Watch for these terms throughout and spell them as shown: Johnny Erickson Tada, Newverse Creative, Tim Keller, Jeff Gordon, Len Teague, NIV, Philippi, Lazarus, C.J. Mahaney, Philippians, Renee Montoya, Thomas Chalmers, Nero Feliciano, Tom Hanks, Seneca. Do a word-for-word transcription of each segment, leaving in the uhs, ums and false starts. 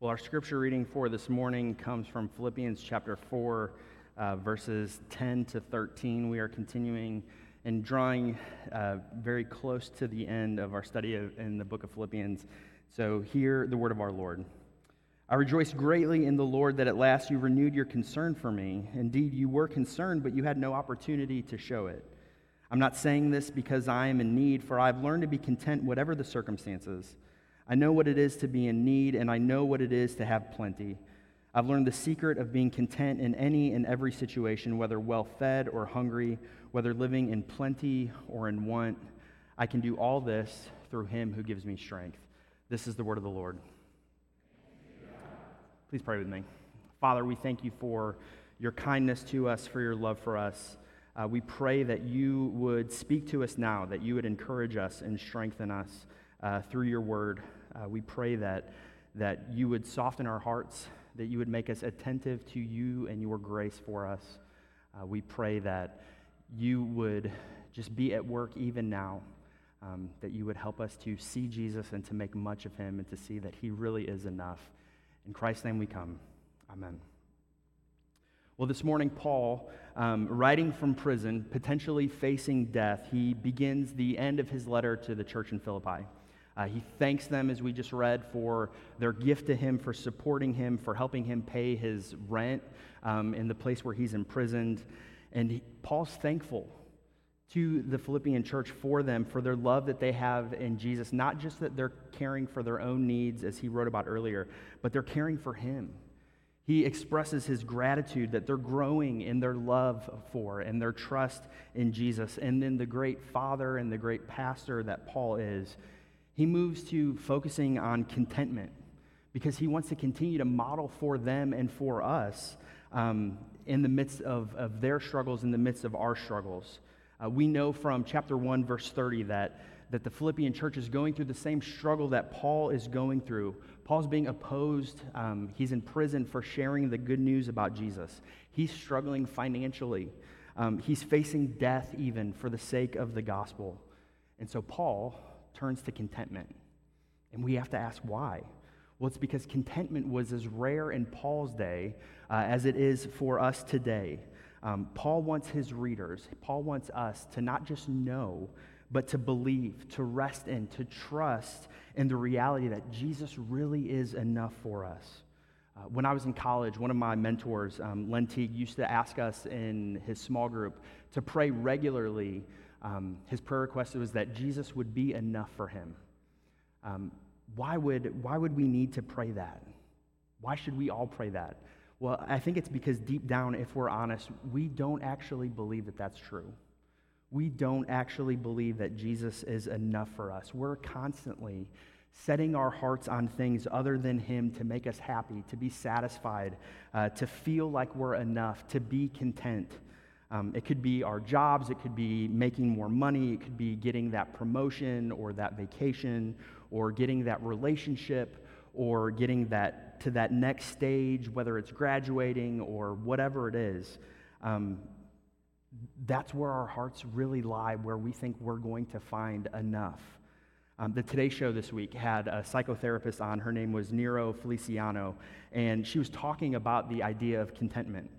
Well, our scripture reading for this morning comes from Philippians chapter four, uh, verses ten to thirteen. We are continuing and drawing uh, very close to the end of our study of, in the book of Philippians. So hear the word of our Lord. I rejoice greatly in the Lord that at last you renewed your concern for me. Indeed, you were concerned, but you had no opportunity to show it. I'm not saying this because I am in need, for I've learned to be content whatever the circumstances. I know what it is to be in need, and I know what it is to have plenty. I've learned the secret of being content in any and every situation, whether well-fed or hungry, whether living in plenty or in want. I can do all this through him who gives me strength. This is the word of the Lord. Please pray with me. Father, we thank you for your kindness to us, for your love for us. Uh, we pray that you would speak to us now, that you would encourage us and strengthen us uh, through your word. Uh, we pray that that you would soften our hearts, that you would make us attentive to you and your grace for us. Uh, we pray that you would just be at work even now, um, that you would help us to see Jesus and to make much of him and to see that he really is enough. In Christ's name we come. Amen. Well, this morning, Paul, um, writing from prison, potentially facing death, he begins the end of his letter to the church in Philippi. Uh, he thanks them, as we just read, for their gift to him, for supporting him, for helping him pay his rent um, in the place where he's imprisoned. And he, Paul's thankful to the Philippian church for them, for their love that they have in Jesus, not just that they're caring for their own needs, as he wrote about earlier, but they're caring for him. He expresses his gratitude that they're growing in their love for and their trust in Jesus. And then the great father and the great pastor that Paul is, he moves to focusing on contentment because he wants to continue to model for them and for us um, in the midst of, of their struggles, in the midst of our struggles. Uh, we know from chapter one, verse thirty, that, that the Philippian church is going through the same struggle that Paul is going through. Paul's being opposed. Um, he's in prison for sharing the good news about Jesus. He's struggling financially. Um, he's facing death even for the sake of the gospel. And so Paul turns to contentment. And we have to ask why. Well, it's because contentment was as rare in Paul's day uh, as it is for us today. Um, Paul wants his readers, Paul wants us to not just know, but to believe, to rest in, to trust in the reality that Jesus really is enough for us. Uh, when I was in college, one of my mentors, um, Len Teague, used to ask us in his small group to pray regularly. Um, his prayer request was that Jesus would be enough for him. Um, why would, why would we need to pray that? Why should we all pray that? Well, I think it's because deep down, if we're honest, we don't actually believe that that's true. We don't actually believe that Jesus is enough for us. We're constantly setting our hearts on things other than him to make us happy, to be satisfied, uh, to feel like we're enough, to be content. Um, it could be our jobs, it could be making more money, it could be getting that promotion or that vacation or getting that relationship or getting that to that next stage, whether it's graduating or whatever it is. Um, That's where our hearts really lie, where we think we're going to find enough. Um, the Today Show this week had a psychotherapist on. Her name was Nero Feliciano, and she was talking about the idea of contentment.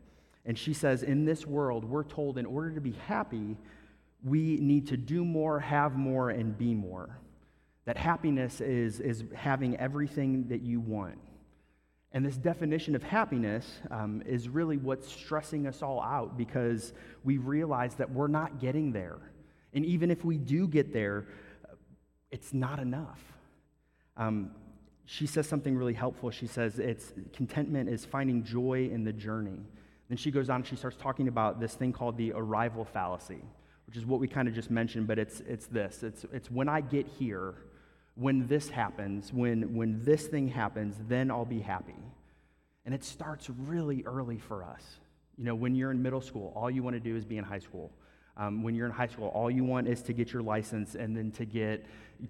And she says, in this world, we're told in order to be happy, we need to do more, have more, and be more. That happiness is, is having everything that you want. And this definition of happiness um, is really what's stressing us all out because we realize that we're not getting there. And even if we do get there, it's not enough. Um, she says something really helpful. She says it's contentment is finding joy in the journey. Then she goes on and she starts talking about this thing called the arrival fallacy, which is what we kind of just mentioned, but it's it's this. It's it's when I get here, when this happens, when when this thing happens, then I'll be happy. And it starts really early for us. You know, when you're in middle school, all you want to do is be in high school. Um, when you're in high school, all you want is to get your license and then to get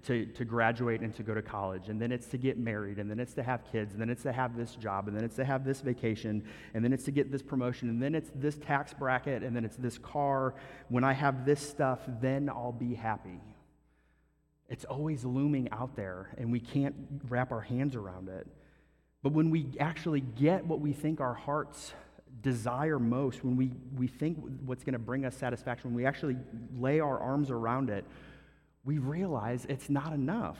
to, to graduate and to go to college. And then it's to get married, and then it's to have kids, and then it's to have this job, and then it's to have this vacation, and then it's to get this promotion, and then it's this tax bracket, and then it's this car. When I have this stuff, then I'll be happy. It's always looming out there, and we can't wrap our hands around it. But when we actually get what we think our hearts desire most, when we, we think what's going to bring us satisfaction, when we actually lay our arms around it, we realize it's not enough.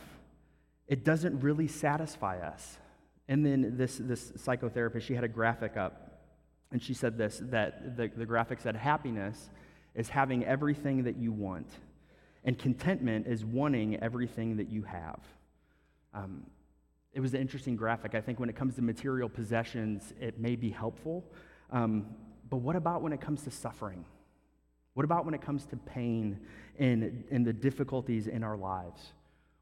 It doesn't really satisfy us. And then this, this psychotherapist, she had a graphic up, and she said this, that the, the graphic said, happiness is having everything that you want, and contentment is wanting everything that you have. Um, it was an interesting graphic. I think when it comes to material possessions, it may be helpful. Um, but what about when it comes to suffering? What about when it comes to pain and, and the difficulties in our lives?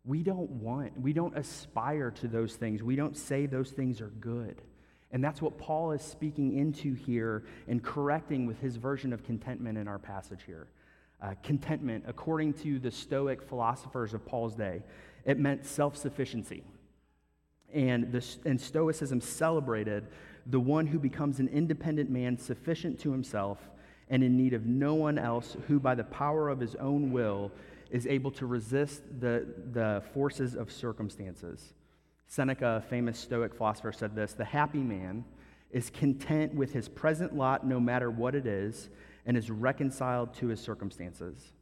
We don't want, we don't aspire to those things. We don't say those things are good. And that's what Paul is speaking into here and correcting with his version of contentment in our passage here. Uh, contentment, according to the Stoic philosophers of Paul's day, it meant self-sufficiency. And, the, and Stoicism celebrated the one who becomes an independent man, sufficient to himself and in need of no one else, who by the power of his own will is able to resist the, the forces of circumstances. Seneca, a famous Stoic philosopher, said this: the happy man is content with his present lot no matter what it is, and is reconciled to his circumstances.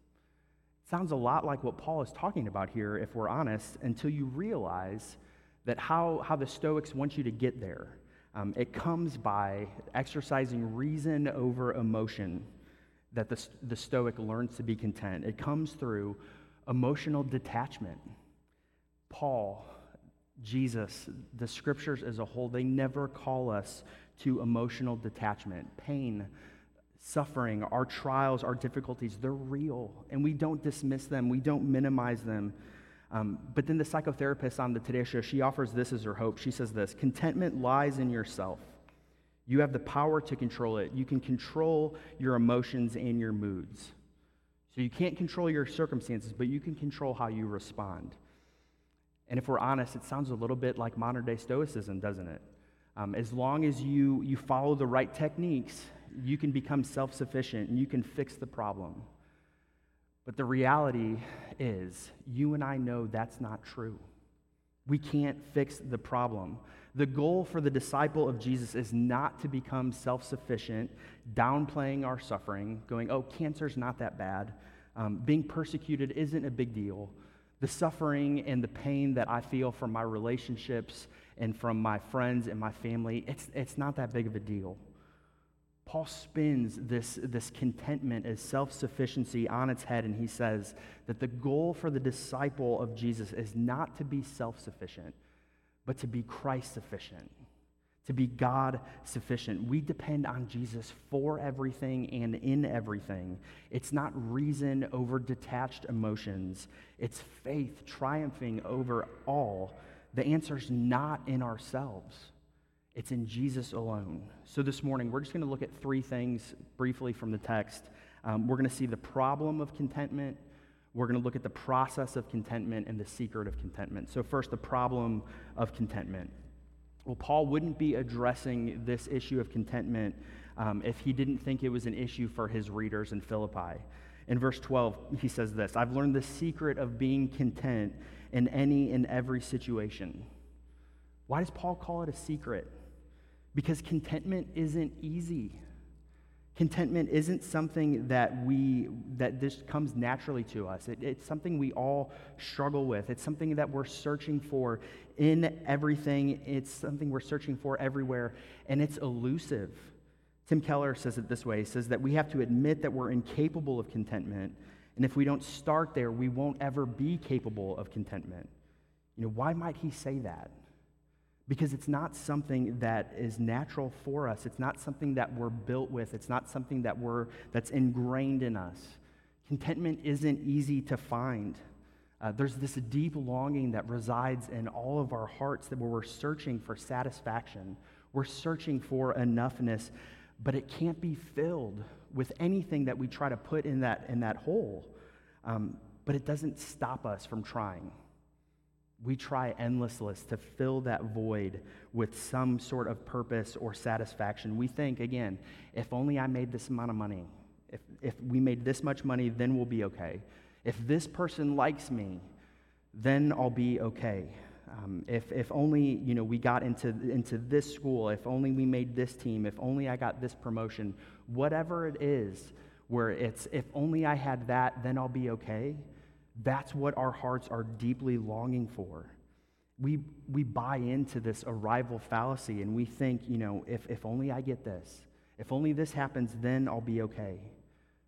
Sounds a lot like what Paul is talking about here, if we're honest, until you realize that how, how the Stoics want you to get there. Um, it comes by exercising reason over emotion, that the, the Stoic learns to be content. It comes through emotional detachment. Paul, Jesus, the scriptures as a whole, they never call us to emotional detachment. Pain, suffering, our trials, our difficulties, they're real, and we don't dismiss them. We don't minimize them. Um, but then the psychotherapist on the Today Show, she offers this as her hope. She says this: contentment lies in yourself. You have the power to control it. You can control your emotions and your moods. So you can't control your circumstances, but you can control how you respond. And if we're honest, it sounds a little bit like modern-day Stoicism, doesn't it? Um, as long as you, you follow the right techniques, you can become self-sufficient and you can fix the problem. But the reality is, you and I know that's not true. We can't fix the problem. The goal for the disciple of Jesus is not to become self-sufficient, downplaying our suffering, going, oh, cancer's not that bad. Um, being persecuted isn't a big deal. The suffering and the pain that I feel from my relationships and from my friends and my family, it's, it's not that big of a deal. Paul spins this, this contentment as self-sufficiency on its head, and he says that the goal for the disciple of Jesus is not to be self-sufficient, but to be Christ-sufficient, to be God-sufficient. We depend on Jesus for everything and in everything. It's not reason over detached emotions. It's faith triumphing over all. The answer's not in ourselves. It's in Jesus alone. So this morning, we're just going to look at three things briefly from the text. Um, we're going to see the problem of contentment. We're going to look at the process of contentment and the secret of contentment. So first, the problem of contentment. Well, Paul wouldn't be addressing this issue of contentment um, if he didn't think it was an issue for his readers in Philippi. In verse twelve, he says this: I've learned the secret of being content in any and every situation. Why does Paul call it a secret? Because contentment isn't easy. Contentment isn't something that we that this comes naturally to us. It, it's something we all struggle with. It's something that we're searching for in everything. It's something we're searching for everywhere, and it's elusive. Tim Keller says it this way. He says that we have to admit that we're incapable of contentment, and if we don't start there, we won't ever be capable of contentment. You know, why might he say that? Because it's not something that is natural for us. It's not something that we're built with. It's not something that we're that's ingrained in us. Contentment isn't easy to find. Uh, there's this deep longing that resides in all of our hearts, that where we're searching for satisfaction. We're searching for enoughness, but it can't be filled with anything that we try to put in that in that hole. Um, but it doesn't stop us from trying. We try endlessly to fill that void with some sort of purpose or satisfaction. We think, again, if only I made this amount of money, if if we made this much money, then we'll be okay. If this person likes me, then I'll be okay. Um, if if only, you know, we got into into this school, if only we made this team, if only I got this promotion, whatever it is, where it's, if only I had that, then I'll be okay, that's what our hearts are deeply longing for. We we buy into this arrival fallacy, and we think, you know, if, if only I get this, if only this happens, then I'll be okay.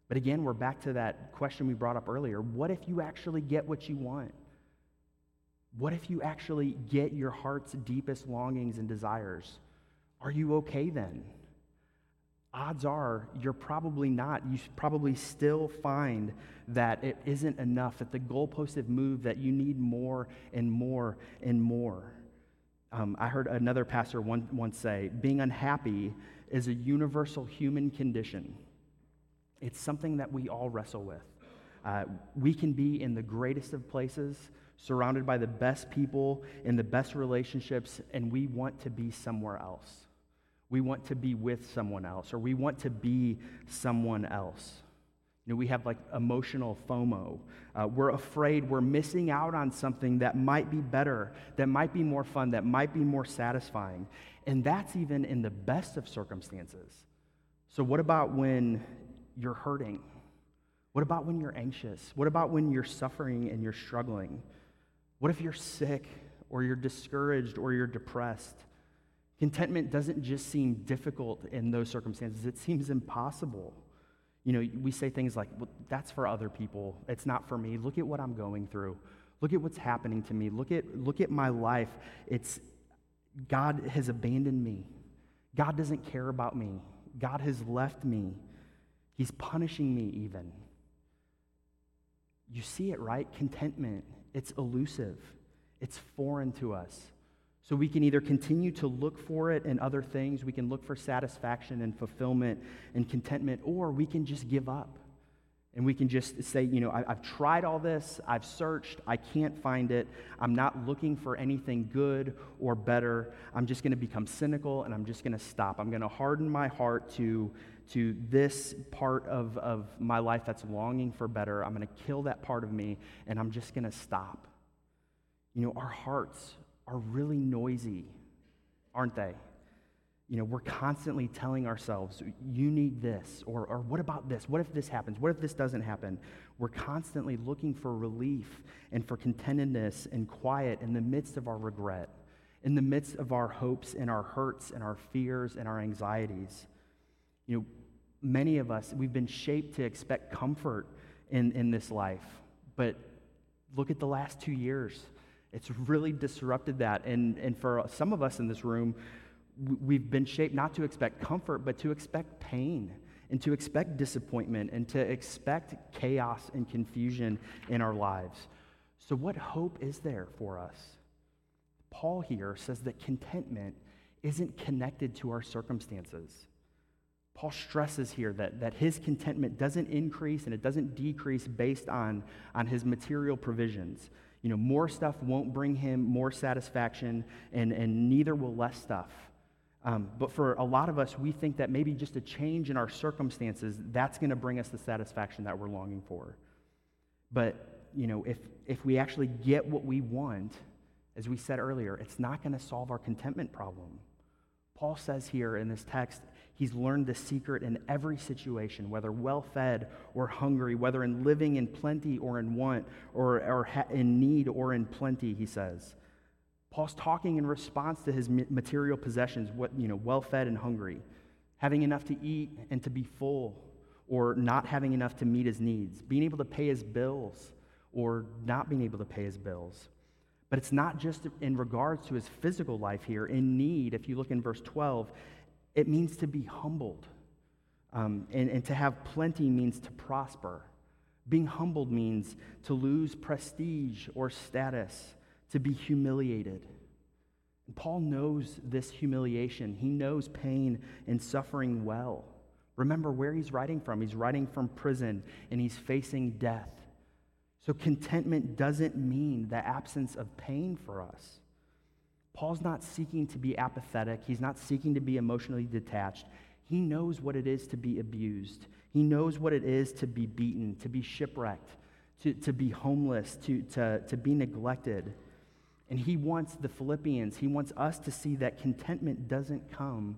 But again, we're back to that question we brought up earlier. What if you actually get what you want? What if you actually get your heart's deepest longings and desires? Are you okay then? Odds are you're probably not. You probably still find that it isn't enough, that the goalposts have moved, that you need more and more and more. Um, I heard another pastor one, once say, being unhappy is a universal human condition. It's something that we all wrestle with. Uh, we can be in the greatest of places, surrounded by the best people, in the best relationships, and we want to be somewhere else. We want to be with someone else, or we want to be someone else. You know, we have like emotional FOMO. Uh, we're afraid we're missing out on something that might be better, that might be more fun, that might be more satisfying. And that's even in the best of circumstances. So what about when you're hurting? What about when you're anxious? What about when you're suffering and you're struggling? What if you're sick, or you're discouraged, or you're depressed? Contentment doesn't just seem difficult in those circumstances. It seems impossible. You know, we say things like, well, that's for other people. It's not for me. Look at what I'm going through. Look at what's happening to me. Look at look at my life. It's, God has abandoned me. God doesn't care about me. God has left me. He's punishing me even. You see it, right? Contentment, it's elusive. It's foreign to us. So we can either continue to look for it in other things, we can look for satisfaction and fulfillment and contentment, or we can just give up. And we can just say, you know, I, I've tried all this, I've searched, I can't find it, I'm not looking for anything good or better, I'm just going to become cynical and I'm just going to stop. I'm going to harden my heart to, to this part of, of my life that's longing for better. I'm going to kill that part of me and I'm just going to stop. You know, our hearts are really noisy, aren't they? You know, we're constantly telling ourselves, you need this, or or what about this? What if this happens? What if this doesn't happen? We're constantly looking for relief and for contentedness and quiet in the midst of our regret, in the midst of our hopes and our hurts and our fears and our anxieties. You know, many of us, we've been shaped to expect comfort in, in this life, but look at the last two years. It's really disrupted that, and, and for some of us in this room, we've been shaped not to expect comfort, but to expect pain, and to expect disappointment, and to expect chaos and confusion in our lives. So what hope is there for us? Paul here says that contentment isn't connected to our circumstances. Paul stresses here that, that his contentment doesn't increase and it doesn't decrease based on, on his material provisions. You know, more stuff won't bring him more satisfaction, and, and neither will less stuff. Um, but for a lot of us, we think that maybe just a change in our circumstances, that's going to bring us the satisfaction that we're longing for. But, you know, if if we actually get what we want, as we said earlier, it's not going to solve our contentment problem. Paul says here in this text, he's learned the secret in every situation, whether well-fed or hungry, whether in living in plenty or in want, or, or ha- in need or in plenty, he says. Paul's talking in response to his material possessions, what, you know, well-fed and hungry, having enough to eat and to be full, or not having enough to meet his needs, being able to pay his bills or not being able to pay his bills. But it's not just in regards to his physical life here. In need, if you look in verse twelve, it means to be humbled. Um, and, and to have plenty means to prosper. Being humbled means to lose prestige or status, to be humiliated. And Paul knows this humiliation. He knows pain and suffering well. Remember where he's writing from. He's writing from prison, and he's facing death. So contentment doesn't mean the absence of pain for us. Paul's not seeking to be apathetic. He's not seeking to be emotionally detached. He knows what it is to be abused. He knows what it is to be beaten, to be shipwrecked, to, to be homeless, to, to, to be neglected. And he wants the Philippians, he wants us to see that contentment doesn't come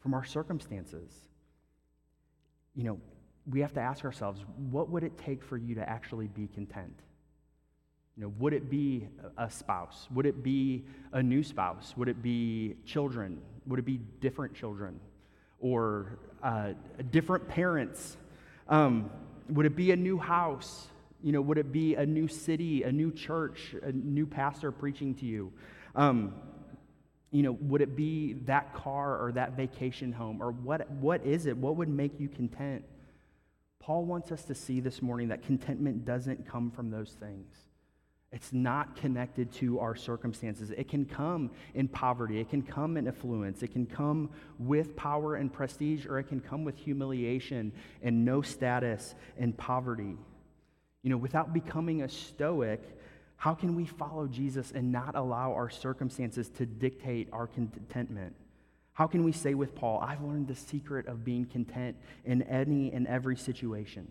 from our circumstances. You know, we have to ask ourselves, what would it take for you to actually be content? You know, would it be a spouse? Would it be a new spouse? Would it be children? Would it be different children? Or uh, different parents? Um, would it be a new house? You know, would it be a new city, a new church, a new pastor preaching to you? Um, you know, would it be that car or that vacation home? Or what? What is it? What would make you content? Paul wants us to see this morning that contentment doesn't come from those things. It's not connected to our circumstances. It can come in poverty. It can come in affluence. It can come with power and prestige, or it can come with humiliation and no status and poverty. You know, without becoming a stoic, how can we follow Jesus and not allow our circumstances to dictate our contentment? How can we say with Paul, I've learned the secret of being content in any and every situation?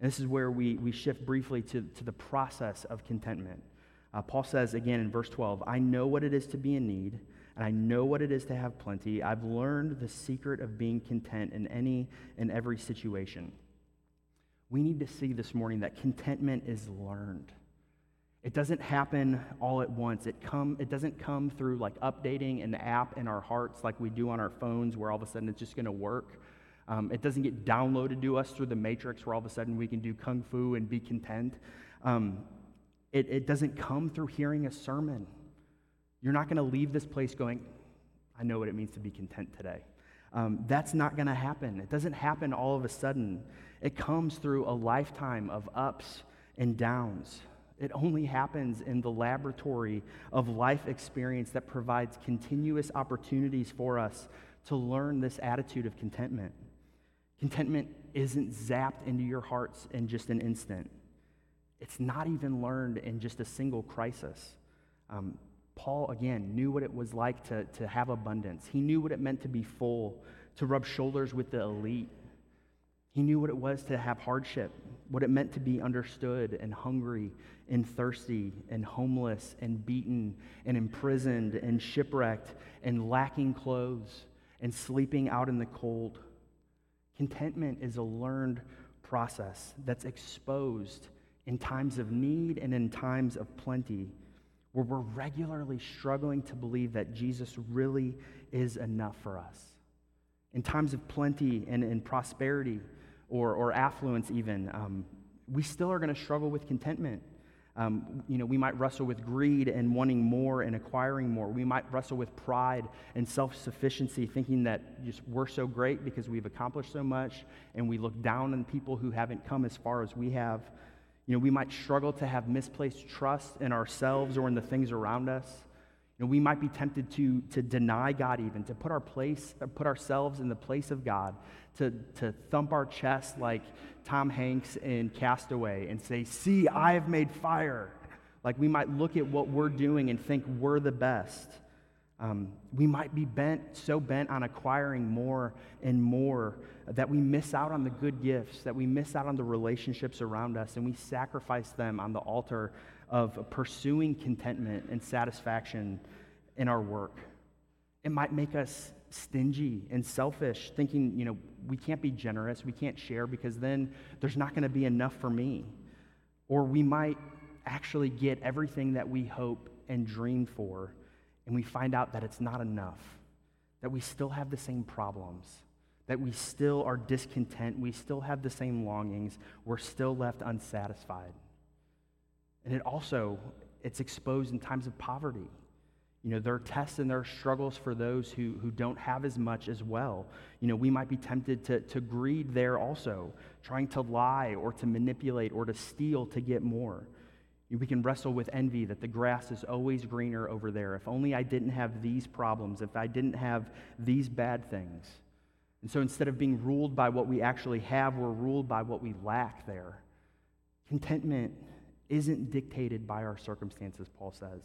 And this is where we, we shift briefly to, to the process of contentment. Uh, Paul says again in verse twelve, I know what it is to be in need, and I know what it is to have plenty. I've learned the secret of being content in any and every situation. We need to see this morning that contentment is learned. It doesn't happen all at once. It come. It doesn't come through like updating an app in our hearts like we do on our phones where all of a sudden it's just going to work. Um, it doesn't get downloaded to us through the Matrix where all of a sudden we can do kung fu and be content. Um, it, it doesn't come through hearing a sermon. You're not going to leave this place going, I know what it means to be content today. Um, that's not going to happen. It doesn't happen all of a sudden. It comes through a lifetime of ups and downs. It only happens in the laboratory of life experience that provides continuous opportunities for us to learn this attitude of contentment. Contentment isn't zapped into your hearts in just an instant. It's not even learned in just a single crisis. Um, Paul, again, knew what it was like to, to have abundance. He knew what it meant to be full, to rub shoulders with the elite. He knew what it was to have hardship, what it meant to be understood and hungry and thirsty and homeless and beaten and imprisoned and shipwrecked and lacking clothes and sleeping out in the cold. Contentment is a learned process that's exposed in times of need and in times of plenty, where we're regularly struggling to believe that Jesus really is enough for us. In times of plenty and, and prosperity or, or affluence even, um, we still are going to struggle with contentment. Um, you know, we might wrestle with greed and wanting more and acquiring more. We might wrestle with pride and self-sufficiency, thinking that just we're so great because we've accomplished so much, and we look down on people who haven't come as far as we have. You know, we might struggle to have misplaced trust in ourselves or in the things around us. You know, we might be tempted to, to deny God even, to put our place, put ourselves in the place of God, to, to thump our chest like Tom Hanks in Castaway and say, see, I have made fire. Like, we might look at what we're doing and think we're the best. Um, we might be bent, so bent on acquiring more and more that we miss out on the good gifts, that we miss out on the relationships around us, and we sacrifice them on the altar of pursuing contentment and satisfaction in our work. It might make us stingy and selfish, thinking, you know, we can't be generous, we can't share because then there's not going to be enough for me. Or we might actually get everything that we hope and dream for, and we find out that it's not enough, that we still have the same problems, that we still are discontent, we still have the same longings, we're still left unsatisfied. And it also, it's exposed in times of poverty. You know, there are tests and there are struggles for those who, who don't have as much as well. You know, we might be tempted to, to greed there also, trying to lie or to manipulate or to steal to get more. We can wrestle with envy that the grass is always greener over there. If only I didn't have these problems, if I didn't have these bad things. And so instead of being ruled by what we actually have, we're ruled by what we lack there. Contentment isn't dictated by our circumstances, Paul says,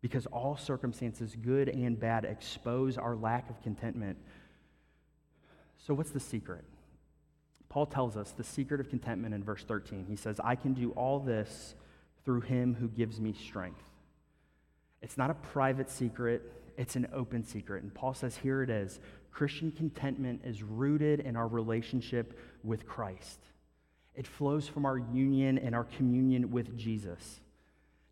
because all circumstances, good and bad, expose our lack of contentment. So what's the secret? Paul tells us the secret of contentment in verse thirteen. He says, I can do all this through him who gives me strength. It's not a private secret, it's an open secret. And Paul says, here it is. Christian contentment is rooted in our relationship with Christ. It flows from our union and our communion with Jesus.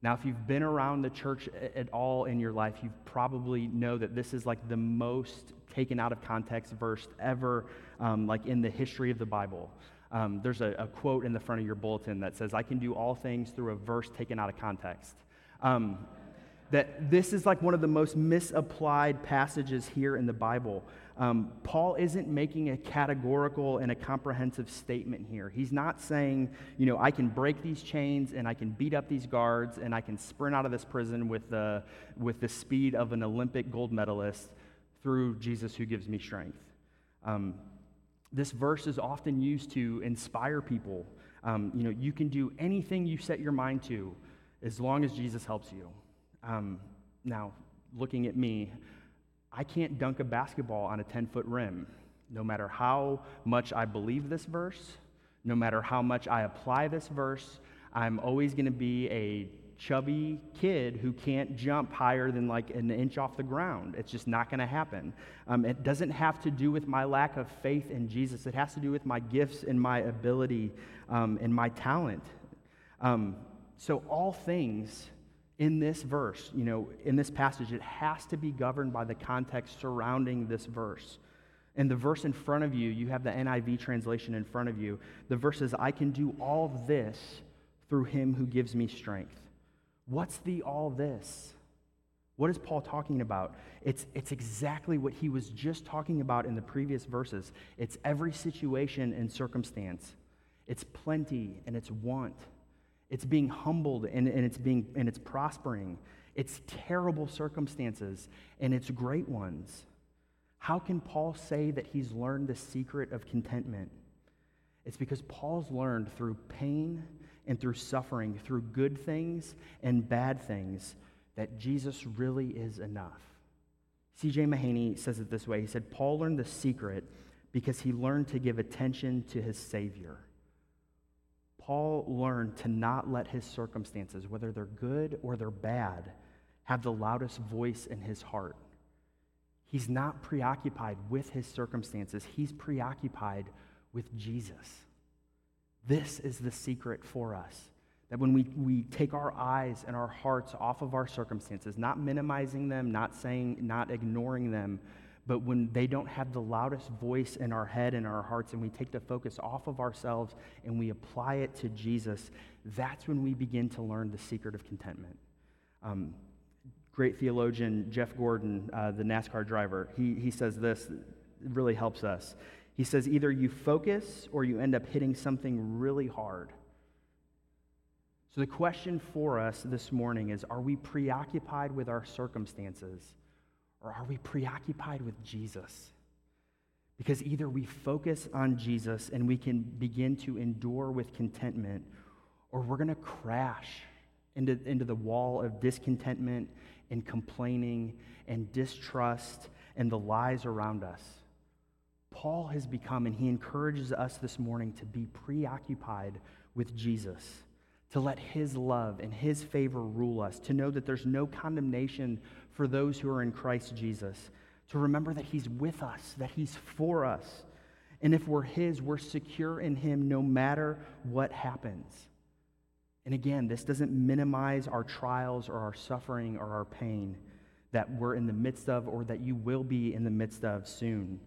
Now, if you've been around the church at all in your life, you probably know that this is like the most taken out of context verse ever, um, like in the history of the Bible. Um, there's a, a quote in the front of your bulletin that says, I can do all things through a verse taken out of context. Um, that this is like one of the most misapplied passages here in the Bible. Um, Paul isn't making a categorical and a comprehensive statement here. He's not saying, you know, I can break these chains and I can beat up these guards and I can sprint out of this prison with the, with the speed of an Olympic gold medalist through Jesus who gives me strength. Um, this verse is often used to inspire people. Um, you know, you can do anything you set your mind to as long as Jesus helps you. Um, now, looking at me, I can't dunk a basketball on a ten-foot rim. No matter how much I believe this verse, no matter how much I apply this verse, I'm always going to be a chubby kid who can't jump higher than like an inch off the ground. It's just not going to happen. Um, it doesn't have to do with my lack of faith in Jesus. It has to do with my gifts and my ability um, and my talent. Um, so all things... In this verse, you know, in this passage, it has to be governed by the context surrounding this verse. And the verse in front of you, you have the N I V translation in front of you. The verse says, I can do all this through him who gives me strength. What's the all this? What is Paul talking about? It's, it's exactly what he was just talking about in the previous verses. It's every situation and circumstance. It's plenty and it's want. It's being humbled and, and it's being and it's prospering. It's terrible circumstances and it's great ones. How can Paul say that he's learned the secret of contentment? It's because Paul's learned through pain and through suffering, through good things and bad things, that Jesus really is enough. C J Mahaney says it this way. He said, Paul learned the secret because he learned to give attention to his Savior. Paul learned to not let his circumstances, whether they're good or they're bad, have the loudest voice in his heart. He's not preoccupied with his circumstances. He's preoccupied with Jesus. This is the secret for us, that when we, we take our eyes and our hearts off of our circumstances, not minimizing them, not saying, not ignoring them, but when they don't have the loudest voice in our head and our hearts, and we take the focus off of ourselves and we apply it to Jesus, that's when we begin to learn the secret of contentment. Um, great theologian Jeff Gordon, uh, the NASCAR driver, he, he says this, it really helps us. He says, either you focus or you end up hitting something really hard. So the question for us this morning is, are we preoccupied with our circumstances? Or are we preoccupied with Jesus? Because either we focus on Jesus and we can begin to endure with contentment, or we're going to crash into, into the wall of discontentment and complaining and distrust and the lies around us. Paul has become, and he encourages us this morning to be preoccupied with Jesus, to let his love and his favor rule us, to know that there's no condemnation for those who are in Christ Jesus, to remember that he's with us, that he's for us. And if we're his, we're secure in him no matter what happens. And again, this doesn't minimize our trials or our suffering or our pain that we're in the midst of or that you will be in the midst of soon.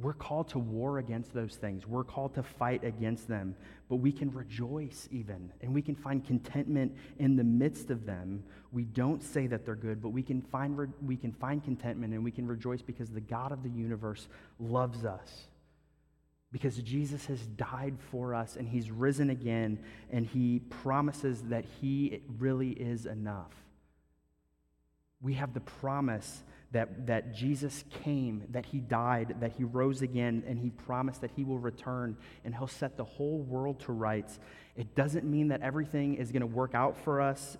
We're called to war against those things. We're called to fight against them, but we can rejoice even, and we can find contentment in the midst of them. We don't say that they're good, but we can find re- we can find contentment and we can rejoice because the God of the universe loves us, because Jesus has died for us and he's risen again, and he promises that he really is enough. We have the promise That, that Jesus came, that he died, that he rose again, and he promised that he will return and he'll set the whole world to rights. It doesn't mean that everything is going to work out for us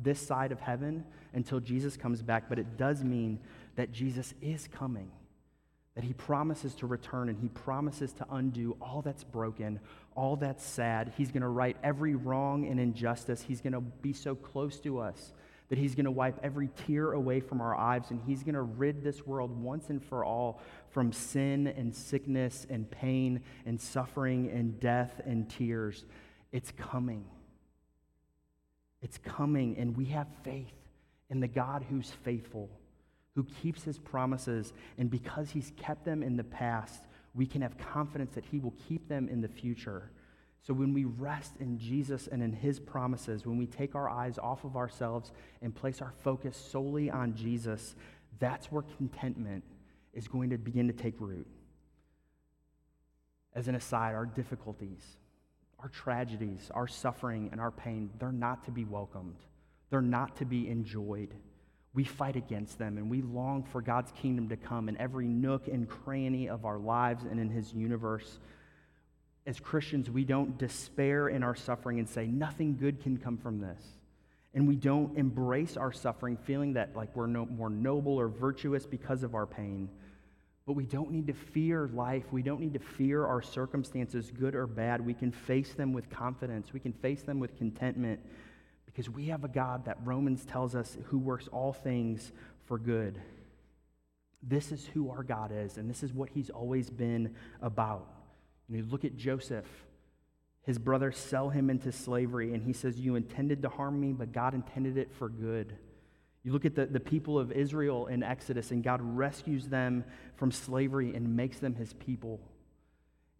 this side of heaven until Jesus comes back, but it does mean that Jesus is coming, that he promises to return and he promises to undo all that's broken, all that's sad. He's going to right every wrong and injustice. He's going to be so close to us that he's going to wipe every tear away from our eyes, and he's going to rid this world once and for all from sin and sickness and pain and suffering and death and tears. It's coming. It's coming, and we have faith in the God who's faithful, who keeps his promises, and because he's kept them in the past, we can have confidence that he will keep them in the future. So when we rest in Jesus and in his promises, when we take our eyes off of ourselves and place our focus solely on Jesus, that's where contentment is going to begin to take root. As an aside, our difficulties, our tragedies, our suffering, and our pain, they're not to be welcomed. They're not to be enjoyed. We fight against them, and we long for God's kingdom to come in every nook and cranny of our lives and in his universe. As Christians, we don't despair in our suffering and say, nothing good can come from this. And we don't embrace our suffering feeling that like we're no, more noble or virtuous because of our pain. But we don't need to fear life. We don't need to fear our circumstances, good or bad. We can face them with confidence. We can face them with contentment because we have a God that Romans tells us who works all things for good. This is who our God is, and this is what he's always been about. And you look at Joseph. His brothers sell him into slavery, and he says, you intended to harm me, but God intended it for good. You look at the, the people of Israel in Exodus, and God rescues them from slavery and makes them his people.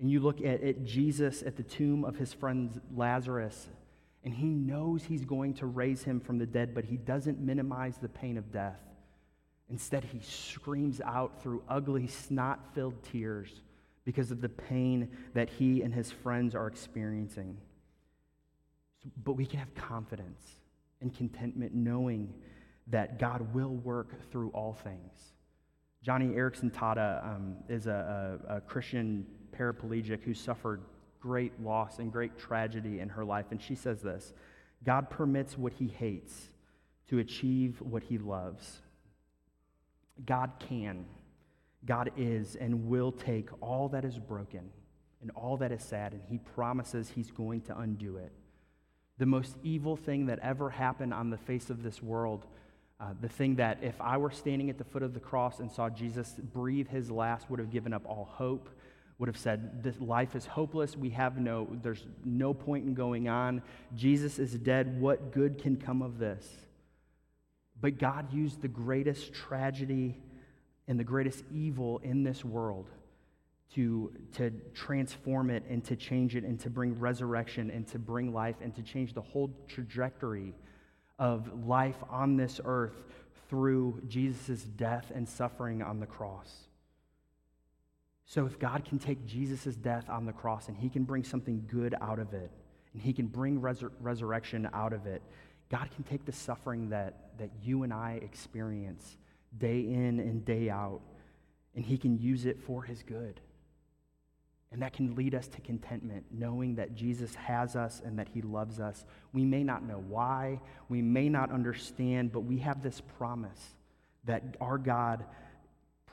And you look at, at Jesus at the tomb of his friend Lazarus, and he knows he's going to raise him from the dead, but he doesn't minimize the pain of death. Instead, he screams out through ugly, snot-filled tears because of the pain that he and his friends are experiencing. But we can have confidence and contentment knowing that God will work through all things. Johnny Erickson Tada um, is a, a, a Christian paraplegic who suffered great loss and great tragedy in her life, and she says this, God permits what he hates to achieve what he loves. God can. God is and will take all that is broken and all that is sad, and he promises he's going to undo it. The most evil thing that ever happened on the face of this world, uh, the thing that if I were standing at the foot of the cross and saw Jesus breathe his last, would have given up all hope, would have said, this life is hopeless, we have no, there's no point in going on, Jesus is dead, what good can come of this? But God used the greatest tragedy and the greatest evil in this world to, to transform it and to change it and to bring resurrection and to bring life and to change the whole trajectory of life on this earth through Jesus' death and suffering on the cross. So if God can take Jesus' death on the cross and he can bring something good out of it and he can bring resur- resurrection out of it, God can take the suffering that, that you and I experience day in and day out, and he can use it for his good. And that can lead us to contentment, knowing that Jesus has us and that he loves us. We may not know why, we may not understand, but we have this promise that our God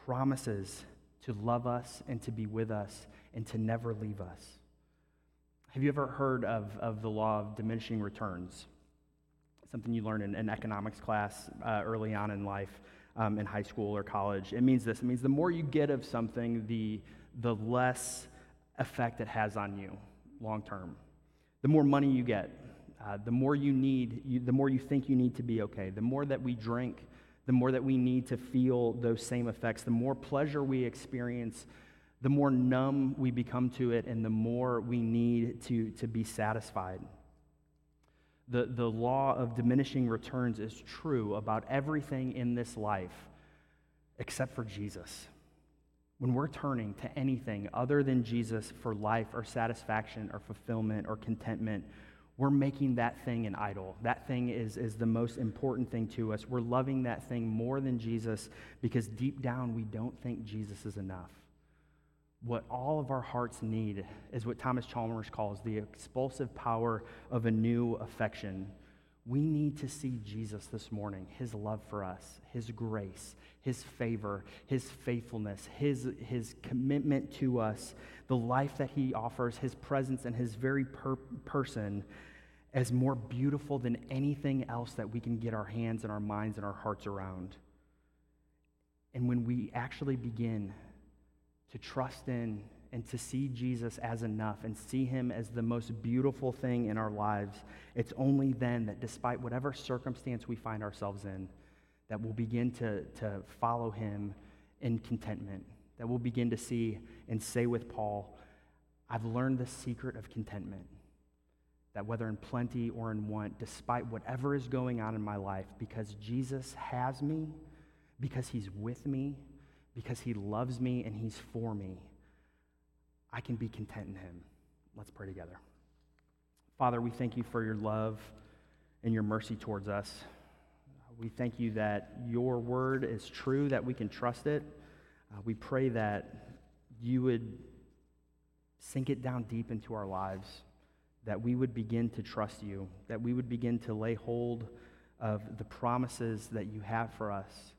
promises to love us and to be with us and to never leave us. Have you ever heard of, of the law of diminishing returns? Something you learn in an economics class uh, early on in life. Um, in high school or college. It means this. It means the more you get of something, the, the less effect it has on you long term. The more money you get, uh, the more you need, you, the more you think you need to be okay. The more that we drink, the more that we need to feel those same effects. The more pleasure we experience, the more numb we become to it, and the more we need to, to be satisfied. The, the law of diminishing returns is true about everything in this life except for Jesus. When we're turning to anything other than Jesus for life or satisfaction or fulfillment or contentment, we're making that thing an idol. That thing is, is the most important thing to us. We're loving that thing more than Jesus because deep down we don't think Jesus is enough. What all of our hearts need is what Thomas Chalmers calls the expulsive power of a new affection. We need to see Jesus this morning, his love for us, his grace, his favor, his faithfulness, his, his commitment to us, the life that he offers, his presence and his very per- person. as more beautiful than anything else that we can get our hands and our minds and our hearts around. And when we actually begin to trust in and to see Jesus as enough and see him as the most beautiful thing in our lives, it's only then that despite whatever circumstance we find ourselves in, that we'll begin to, to follow him in contentment, that we'll begin to see and say with Paul, I've learned the secret of contentment. That whether in plenty or in want, despite whatever is going on in my life, because Jesus has me, because he's with me, because he loves me and he's for me, I can be content in him. Let's pray together. Father, we thank you for your love and your mercy towards us. We thank you that your word is true, that we can trust it. Uh, we pray that you would sink it down deep into our lives, that we would begin to trust you, that we would begin to lay hold of the promises that you have for us,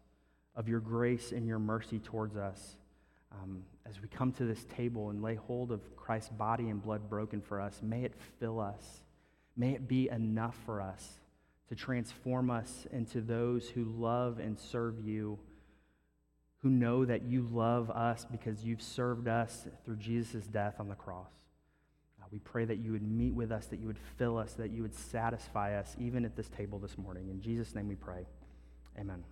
of your grace and your mercy towards us, um, as we come to this table and lay hold of Christ's body and blood broken for us. May it fill us. May it be enough for us to transform us into those who love and serve you, who know that you love us because you've served us through Jesus' death on the cross. We pray that you would meet with us, that you would fill us, that you would satisfy us, even at this table this morning. In Jesus' name we pray. Amen.